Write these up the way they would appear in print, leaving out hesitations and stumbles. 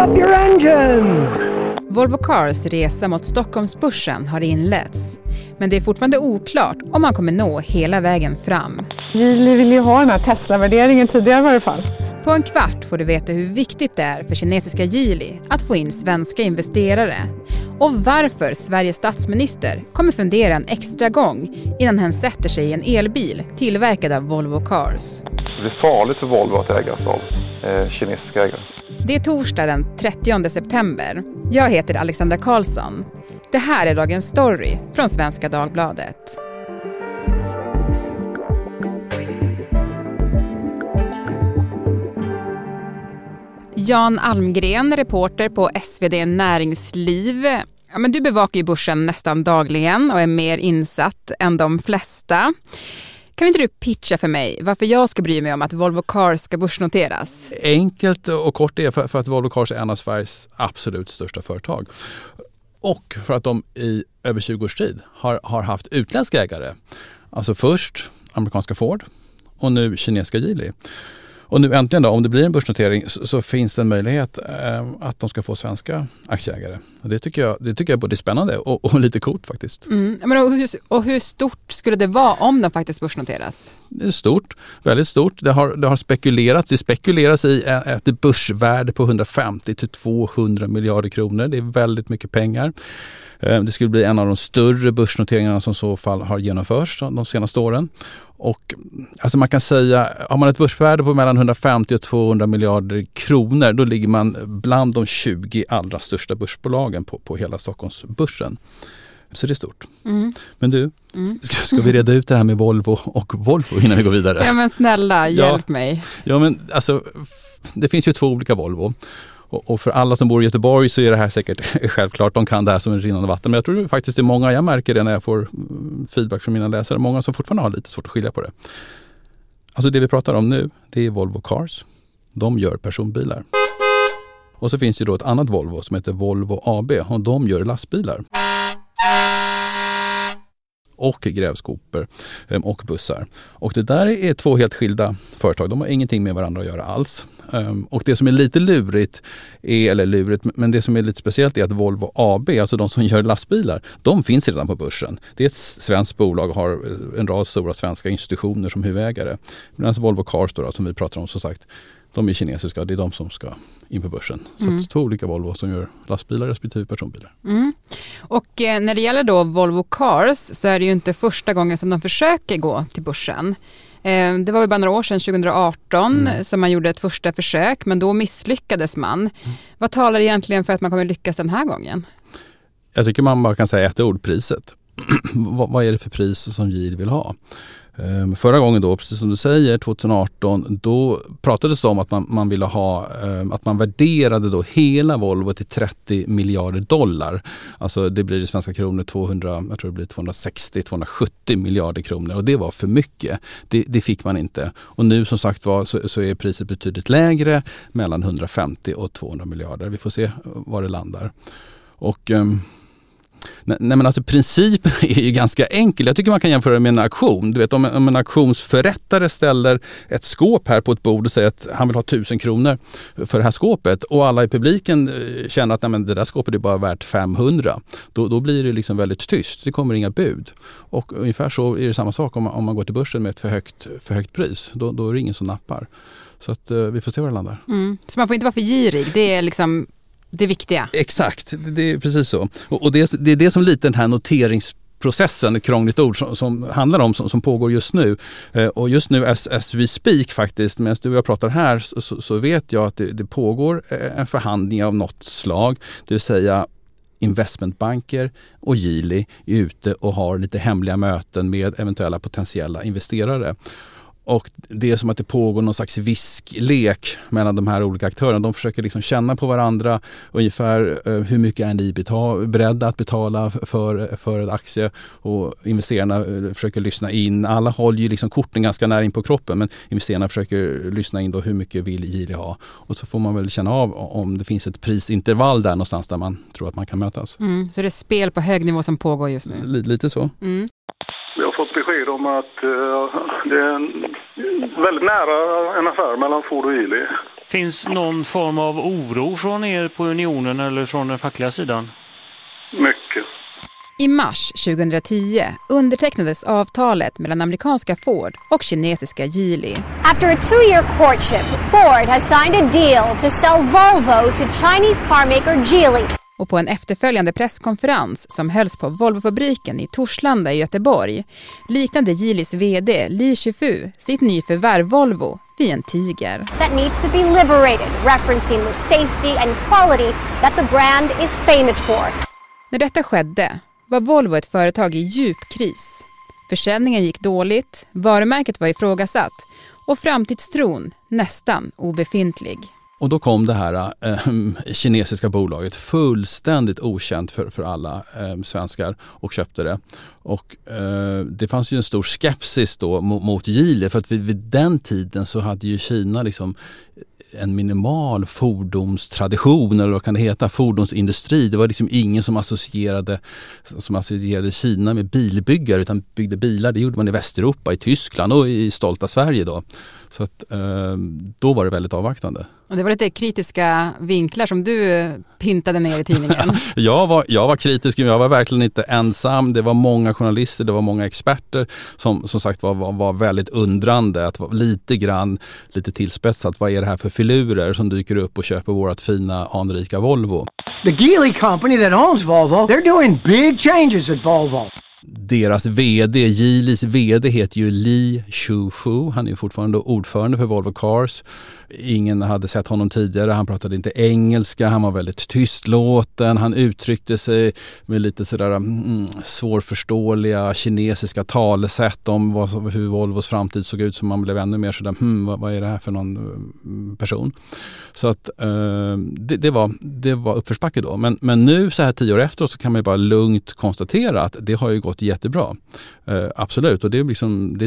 up your engines! Volvo Cars resa mot Stockholmsbörsen har inletts. Men det är fortfarande oklart om man kommer nå hela vägen fram. Vi vill ju ha den här Tesla-värderingen tidigare i varje fall. På en kvart får du veta hur viktigt det är för kinesiska Geely att få in svenska investerare. Och varför Sveriges statsminister kommer fundera en extra gång innan han sätter sig i en elbil tillverkad av Volvo Cars. Det är farligt för Volvo att ägas av kinesiska ägare. Det är torsdag den 30 september. Jag heter Alexandra Karlsson. Det här är dagens story från Svenska Dagbladet. Jan Almgren, reporter på SvD Näringsliv. Ja, men du bevakar ju börsen nästan dagligen och är mer insatt än de flesta. Kan inte du pitcha för mig varför jag ska bry mig om att Volvo Cars ska börsnoteras? Enkelt och kort är för att Volvo Cars är en av Sveriges absolut största företag. Och för att de i över 20 års tid har haft utländska ägare. Alltså först amerikanska Ford och nu kinesiska Geely. Och nu äntligen då, om det blir en börsnotering så finns det en möjlighet att de ska få svenska aktieägare. Och det tycker jag är både spännande och lite coolt faktiskt. Mm. Men och hur stort skulle det vara om de faktiskt börsnoteras? Det är stort, väldigt stort. Det har spekulerats. Det spekuleras i ett börsvärde på 150-200 miljarder kronor. Det är väldigt mycket pengar. Det skulle bli en av de större börsnoteringarna som i så fall har genomförts de senaste åren. Och alltså man kan säga, har man ett börsvärde på mellan 150 och 200 miljarder kronor, då ligger man bland de 20 allra största börsbolagen på hela Stockholmsbörsen. Så det är stort. Mm. Men du, ska vi reda ut det här med Volvo och Volvo innan vi går vidare? Ja men snälla, hjälp mig. Ja men alltså, det finns ju två olika Volvo. Och för alla som bor i Göteborg så är det här säkert självklart. De kan det här som en rinnande vatten. Men jag tror faktiskt det är många, jag märker det när jag får feedback från mina läsare, många som fortfarande har lite svårt att skilja på det. Alltså det vi pratar om nu, det är Volvo Cars. De gör personbilar. Och så finns det då ett annat Volvo som heter Volvo AB och de gör lastbilar. Och grävskopor och bussar. Och det där är två helt skilda företag. De har ingenting med varandra att göra alls. Och det som är lite lurigt, men det som är lite speciellt är att Volvo AB, alltså de som gör lastbilar, de finns redan på börsen. Det är ett svenskt bolag och har en rad stora svenska institutioner som huvudägare. Medan Volvo Cars då, som vi pratar om som sagt, de är kinesiska, det är de som ska in på börsen. Så två olika Volvo som gör lastbilar respektive personbilar. Mm. Och när det gäller då Volvo Cars så är det ju inte första gången som de försöker gå till börsen. Det var ju bara några år sedan, 2018, som man gjorde ett första försök, men då misslyckades man. Vad talar egentligen för att man kommer lyckas den här gången? Jag tycker man bara kan säga ett ord, priset. Vad är det för pris som Geely vill ha? Förra gången då, precis som du säger, 2018, då pratades det om att man ville ha, att man värderade då hela Volvo till $30 miljarder. Alltså det blir i svenska kronor 200, jag tror det blir 260-270 miljarder kronor och det var för mycket. Det fick man inte. Och nu som sagt var så är priset betydligt lägre, mellan 150 och 200 miljarder. Vi får se var det landar. Och... Nej men alltså principen är ju ganska enkel. Jag tycker man kan jämföra med en auktion. Du vet, om en auktionsförrättare ställer ett skåp här på ett bord och säger att han vill ha 1 000 kronor för det här skåpet och alla i publiken känner att nej, men det där skåpet är bara värt 500. Då blir det liksom väldigt tyst. Det kommer inga bud. Och ungefär så är det samma sak om man går till börsen med ett för högt pris. Då är det ingen som nappar. Så att, vi får se var det landar. Mm. Så man får inte vara för girig. Det är liksom... det viktiga. Exakt, det är precis så. Och det är det som lite den här noteringsprocessen, ett krångligt ord som handlar om, som pågår just nu. Och just nu as we speak faktiskt, medan du och jag pratar här så vet jag att det pågår en förhandling av något slag, det vill säga investmentbanker och Geely är ute och har lite hemliga möten med eventuella potentiella investerare. Och det är som att det pågår någon slags visklek mellan de här olika aktörerna. De försöker liksom känna på varandra ungefär hur mycket är ni beredda att betala för en aktie. Och investerarna försöker lyssna in. Alla håller ju liksom korten ganska nära in på kroppen, men investerarna försöker lyssna in då hur mycket vill Geely ha. Och så får man väl känna av om det finns ett prisintervall där någonstans där man tror att man kan mötas. Så det är spel på hög nivå som pågår just nu? Lite så. Mm. Vi har fått besked om att det är väldigt nära en affär mellan Ford och Geely. Finns någon form av oro från er på unionen eller från den fackliga sidan? Mycket. I mars 2010 undertecknades avtalet mellan amerikanska Ford och kinesiska Geely. After a 2-year courtship, Ford has signed a deal to sell Volvo to Chinese carmaker Geely. Och på en efterföljande presskonferens som hölls på Volvofabriken i Torslanda i Göteborg liknade Geelys vd Li Shifu sitt nyförvärv Volvo vid en tiger. That needs to be liberated, referencing the safety and quality that the brand is famous for. När detta skedde var Volvo ett företag i djup kris. Försäljningen gick dåligt, varumärket var ifrågasatt och framtidstron nästan obefintlig. Och då kom det här kinesiska bolaget fullständigt okänt för alla svenskar och köpte det. Och det fanns ju en stor skepsis då mot Geely, för att vid den tiden så hade ju Kina liksom en minimal fordonstradition, eller vad kan det heta, fordonsindustri. Det var liksom ingen som associerade Kina med bilbyggare, utan byggde bilar. Det gjorde man i Västeuropa, i Tyskland och i stolta Sverige då. Så att då var det väldigt avvaktande. Och det var lite kritiska vinklar som du pintade ner i tidningen. Jag var kritisk, men jag var verkligen inte ensam. Det var många journalister, det var många experter som sagt var väldigt undrande. Att vara lite tillspetsat. Vad är det här för filurer som dyker upp och köper vårt fina anrika Volvo? The Geely company that owns Volvo, they're doing big changes at Volvo. Deras vd, Geelys vd, heter ju Li Shifu. Han är ju fortfarande ordförande för Volvo Cars. Ingen hade sett honom tidigare. Han pratade inte engelska. Han var väldigt tystlåten. Han uttryckte sig med lite sådär svårförståeliga kinesiska talesätt om hur Volvos framtid såg ut. Så man blev ännu mer sådär, vad är det här för någon person? Så att det var uppförsbacke då. Men nu så här 10 år efteråt så kan man ju bara lugnt konstatera att det har ju gått jättebra. Absolut. Och det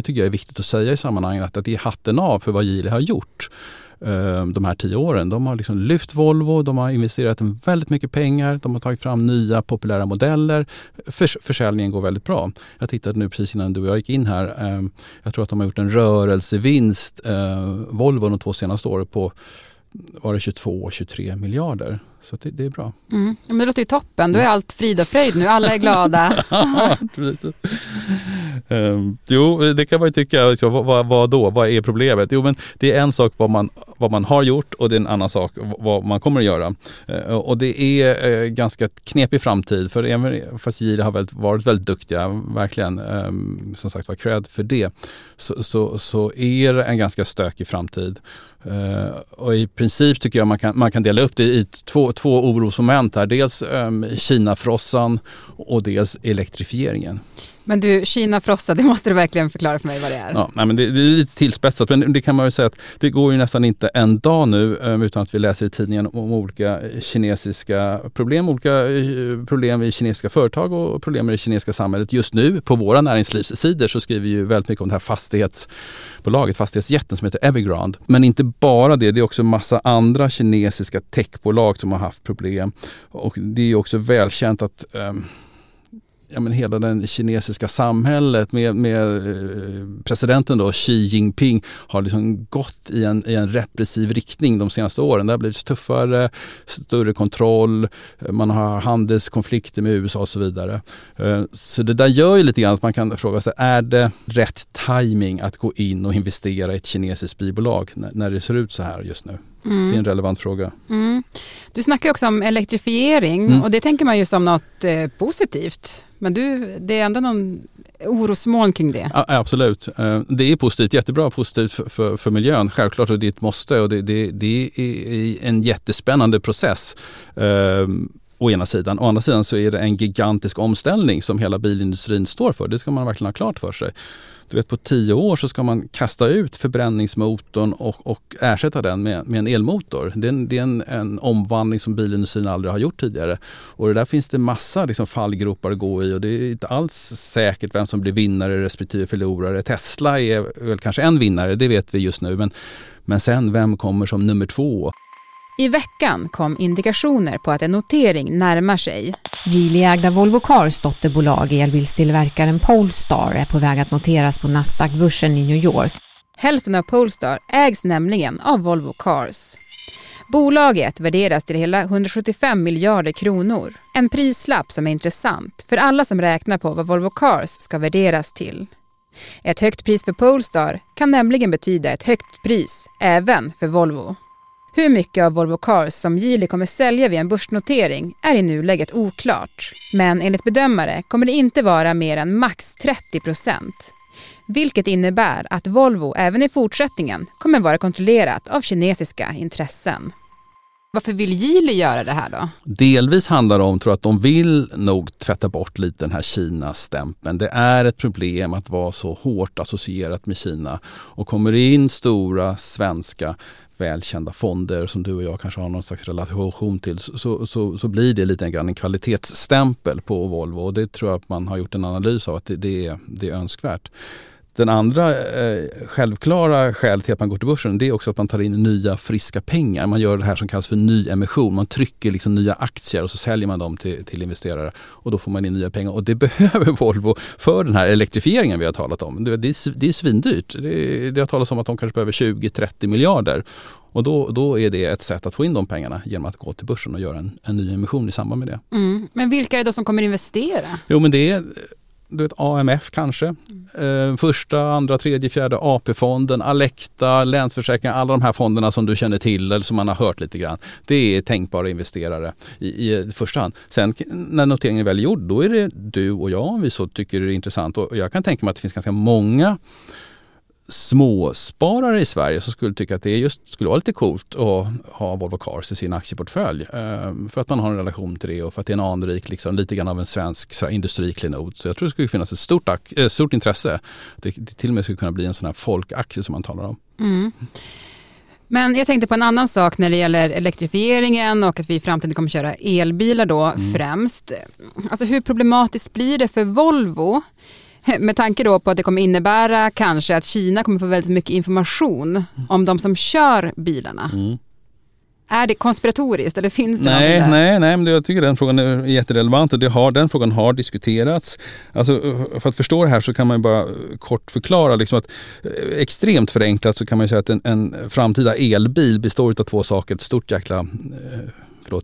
tycker jag är viktigt att säga i sammanhanget, att det är hatten av för vad Geely har gjort de här 10 åren. De har liksom lyft Volvo, de har investerat väldigt mycket pengar, de har tagit fram nya populära modeller. Försäljningen går väldigt bra. Jag tittade nu precis innan du och jag gick in här. Jag tror att de har gjort en rörelsevinst, Volvo, de 2 senaste åren på var det 22-23 miljarder. Så det är bra. Mm. Men det låter ju toppen. Då är allt frid och fröjd nu. Alla är glada. Jo, det kan man ju tycka. Liksom, vad då? Vad är problemet? Jo, men det är en sak vad man har gjort, och det är en annan sak vad man kommer att göra. Och det är ganska knepig framtid. För även fast Geely har varit väldigt duktiga, verkligen, som sagt var cred för det, så är det en ganska stökig framtid. Och i princip tycker jag man kan dela upp det i två orosmoment här. Dels Kina-frossan och dels elektrifieringen. Men du, Kina-frossa, det måste du verkligen förklara för mig vad det är. Ja, nej, men det är lite tillspetsat, men det kan man ju säga att det går ju nästan inte en dag nu utan att vi läser i tidningen om olika kinesiska problem. Olika problem i kinesiska företag och problem i det kinesiska samhället. Just nu på våra näringslivssidor så skriver vi ju väldigt mycket om det här fastighetsbolaget, fastighetsjätten som heter Evergrande. Men inte bara det är också massa andra kinesiska techbolag som har haft problem. Och det är ju också välkänt att hela det kinesiska samhället med presidenten då, Xi Jinping, har liksom gått i en repressiv riktning de senaste åren. Det har blivit tuffare, större kontroll, man har handelskonflikter med USA och så vidare. Så det där gör ju lite grann att man kan fråga sig, är det rätt timing att gå in och investera i ett kinesiskt bilbolag när det ser ut så här just nu? Mm. Det är en relevant fråga. Mm. Du snackar också om elektrifiering och det tänker man ju som något positivt. Men det är ändå någon orosmoln kring det. Ja, absolut. Det är positivt, jättebra positivt för miljön. Självklart, och det är ett måste, och det är en jättespännande process. Å ena sidan. Å andra sidan så är det en gigantisk omställning som hela bilindustrin står för. Det ska man verkligen ha klart för sig. Du vet, på 10 år så ska man kasta ut förbränningsmotorn och ersätta den med en elmotor. Det är en omvandling som bilindustrin aldrig har gjort tidigare. Och det där finns det massa liksom fallgropar att gå i, och det är inte alls säkert vem som blir vinnare respektive förlorare. Tesla är väl kanske en vinnare, det vet vi just nu. Men sen, vem kommer som nummer 2? I veckan kom indikationer på att en notering närmar sig. Geely-ägda Volvo Cars dotterbolag, elbilstillverkaren Polestar, är på väg att noteras på Nasdaq-börsen i New York. Hälften av Polestar ägs nämligen av Volvo Cars. Bolaget värderas till hela 175 miljarder kronor. En prislapp som är intressant för alla som räknar på vad Volvo Cars ska värderas till. Ett högt pris för Polestar kan nämligen betyda ett högt pris även för Volvo. Hur mycket av Volvo Cars som Geely kommer sälja vid en börsnotering är i nuläget oklart. Men enligt bedömare kommer det inte vara mer än max 30%. Vilket innebär att Volvo även i fortsättningen kommer vara kontrollerat av kinesiska intressen. Varför vill Geely göra det här då? Delvis handlar det om tror att de vill nog tvätta bort lite den här Kina-stämpeln. Det är ett problem att vara så hårt associerat med Kina. Och kommer det in stora svenska välkända fonder som du och jag kanske har någon slags relation till så blir det lite grann en kvalitetsstämpel på Volvo. Och det tror jag att man har gjort en analys av att det är önskvärt. Den andra självklara skälet till att man går till börsen det är också att man tar in nya friska pengar. Man gör det här som kallas för nyemission. Man trycker liksom nya aktier och så säljer man dem till investerare och då får man in nya pengar. Och det behöver Volvo för den här elektrifieringen vi har talat om. Det är svindyrt. Det har talats om att de kanske behöver 20-30 miljarder. Och då är det ett sätt att få in de pengarna genom att gå till börsen och göra en ny emission i samband med det. Mm. Men vilka är det då som kommer investera? Jo men det är... Du vet, AMF kanske, första, andra, tredje, fjärde, AP-fonden, Alecta, Länsförsäkringar, alla de här fonderna som du känner till eller som man har hört lite grann. Det är tänkbara investerare i första hand. Sen när noteringen är väl gjord, då är det du och jag om vi så tycker det är intressant. Och jag kan tänka mig att det finns ganska många småsparare i Sverige som skulle tycka att det just skulle vara lite coolt att ha Volvo Cars i sin aktieportfölj för att man har en relation till det och för att det är en anrik, liksom, lite grann av en svensk industriklinod. Så jag tror det skulle finnas ett stort intresse. Det till och med skulle kunna bli en sån här folkaktie som man talar om. Mm. Men jag tänkte på en annan sak när det gäller elektrifieringen och att vi i framtiden kommer köra elbilar då främst. Alltså hur problematiskt blir det för Volvo? Med tanke då på att det kommer innebära kanske att Kina kommer få väldigt mycket information om de som kör bilarna. Mm. Är det konspiratoriskt eller finns det någonting där? Nej, men jag tycker den frågan är jätterelevant och den frågan har diskuterats. Alltså, för att förstå det här så kan man bara kort förklara liksom att extremt förenklat så kan man säga att en framtida elbil består av två saker, ett stort jäkla...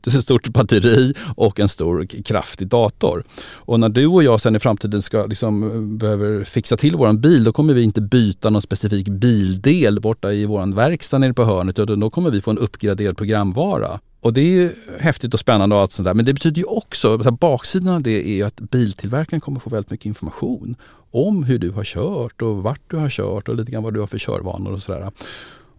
ett stort batteri och en stor kraftig dator. Och när du och jag sen i framtiden ska behöver fixa till våran bil, då kommer vi inte byta någon specifik bildel borta i våran verkstad nere på hörnet, utan då kommer vi få en uppgraderad programvara. Och det är ju häftigt och spännande och allt sånt där. Men det betyder ju också, baksidan av det är ju att biltillverkaren kommer få väldigt mycket information om hur du har kört och vart du har kört och lite grann vad du har för körvanor och sådär.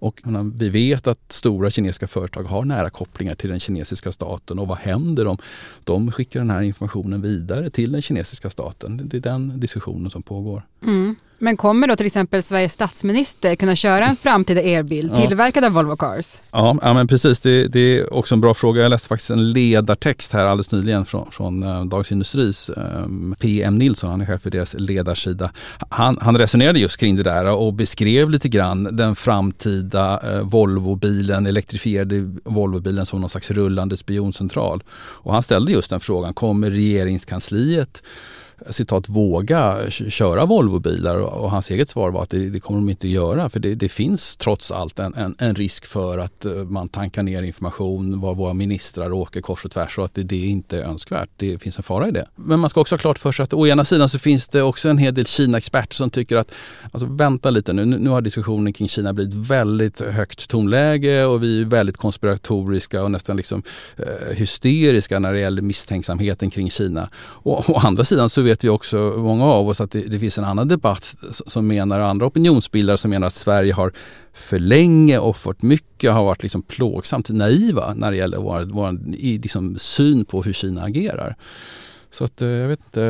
Och vi vet att stora kinesiska företag har nära kopplingar till den kinesiska staten. Och vad händer om de skickar den här informationen vidare till den kinesiska staten? Det är den diskussionen som pågår. Mm. Men kommer då till exempel Sveriges statsminister kunna köra en framtida elbil tillverkad av Volvo Cars? Ja, men precis. Det är också en bra fråga. Jag läste faktiskt en ledartext här alldeles nyligen från Dagens Industris PM Nilsson. Han är chef för deras ledarsida. Han resonerade just kring det där och beskrev lite grann den framtida Volvo-bilen, elektrifierade Volvo-bilen som någon slags rullande spioncentral. Och han ställde just den frågan, kommer regeringskansliet citat våga köra Volvo-bilar och hans eget svar var att det kommer de inte göra för det finns trots allt en risk för att man tankar ner information var våra ministrar åker kors och tvärs och att det inte är önskvärt. Det finns en fara i det. Men man ska också ha klart för sig att å ena sidan så finns det också en hel del Kina-experter som tycker att vänta lite nu har diskussionen kring Kina blivit väldigt högt tonläge och vi är väldigt konspiratoriska och nästan hysteriska när det gäller misstänksamheten kring Kina. Och å andra sidan så vet vi också, många av oss, att det finns en annan debatt som menar, andra opinionsbildare som menar att Sverige har för länge och fått mycket har varit plågsamt naiva när det gäller vår syn på hur Kina agerar. Så att, jag vet, det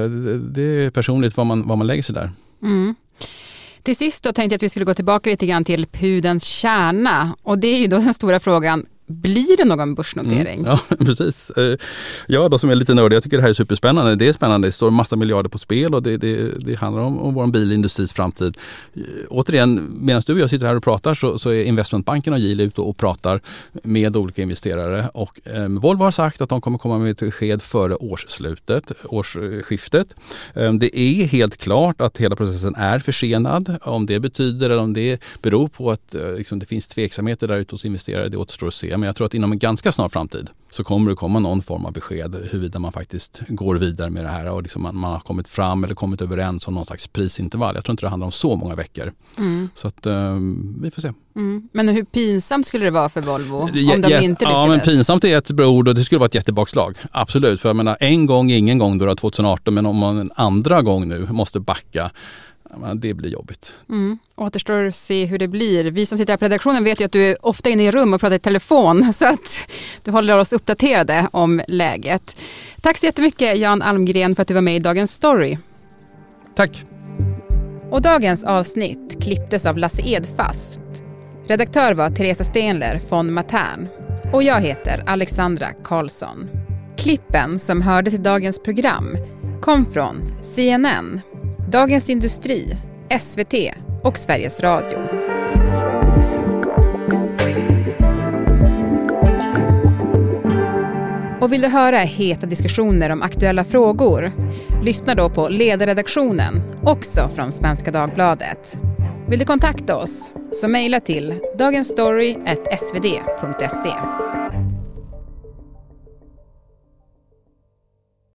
är personligt vad man lägger sig där. Mm. Till sist då tänkte jag att vi skulle gå tillbaka lite grann till pudelns kärna och det är ju då den stora frågan. Blir det någon börsnotering? Ja, precis. Jag då som är lite nördig, jag tycker det här är superspännande. Det är spännande, det står en massa miljarder på spel och det handlar om vår bilindustris framtid. Återigen, medan du och jag sitter här och pratar så är investmentbanken och Geely ute och pratar med olika investerare. Och Volvo har sagt att de kommer komma med ett besked före årsskiftet. Det är helt klart att hela processen är försenad. Om det betyder eller om det beror på att det finns tveksamheter där ute hos investerare, det återstår att se. men jag tror att inom en ganska snar framtid så kommer det komma någon form av besked huruvida man faktiskt går vidare med det här och liksom man har kommit fram eller kommit överens om någon slags prisintervall. Jag tror inte det handlar om så många veckor. Mm. Så att vi får se. Mm. Men hur pinsamt skulle det vara för Volvo om de inte lyckades? Ja, men pinsamt är ett bra ord och det skulle vara ett jättebakslag. Absolut, för jag menar en gång, ingen gång då 2018, men om man en andra gång nu måste backa, det blir jobbigt. Mm. Återstår att se hur det blir. Vi som sitter här på redaktionen vet ju att du är ofta inne i rum och pratar i telefon, så att du håller oss uppdaterade om läget. Tack så jättemycket Jan Almgren för att du var med i Dagens Story. Tack. Och dagens avsnitt klipptes av Lasse Edfast. Redaktör var Teresa Stenler von Matern. Och jag heter Alexandra Karlsson. Klippen som hördes i dagens program kom från CNN, Dagens Industri, SVT och Sveriges Radio. Och vill du höra heta diskussioner om aktuella frågor? Lyssna då på ledarredaktionen, också från Svenska Dagbladet. Vill du kontakta oss så mejla till dagensstory@svd.se.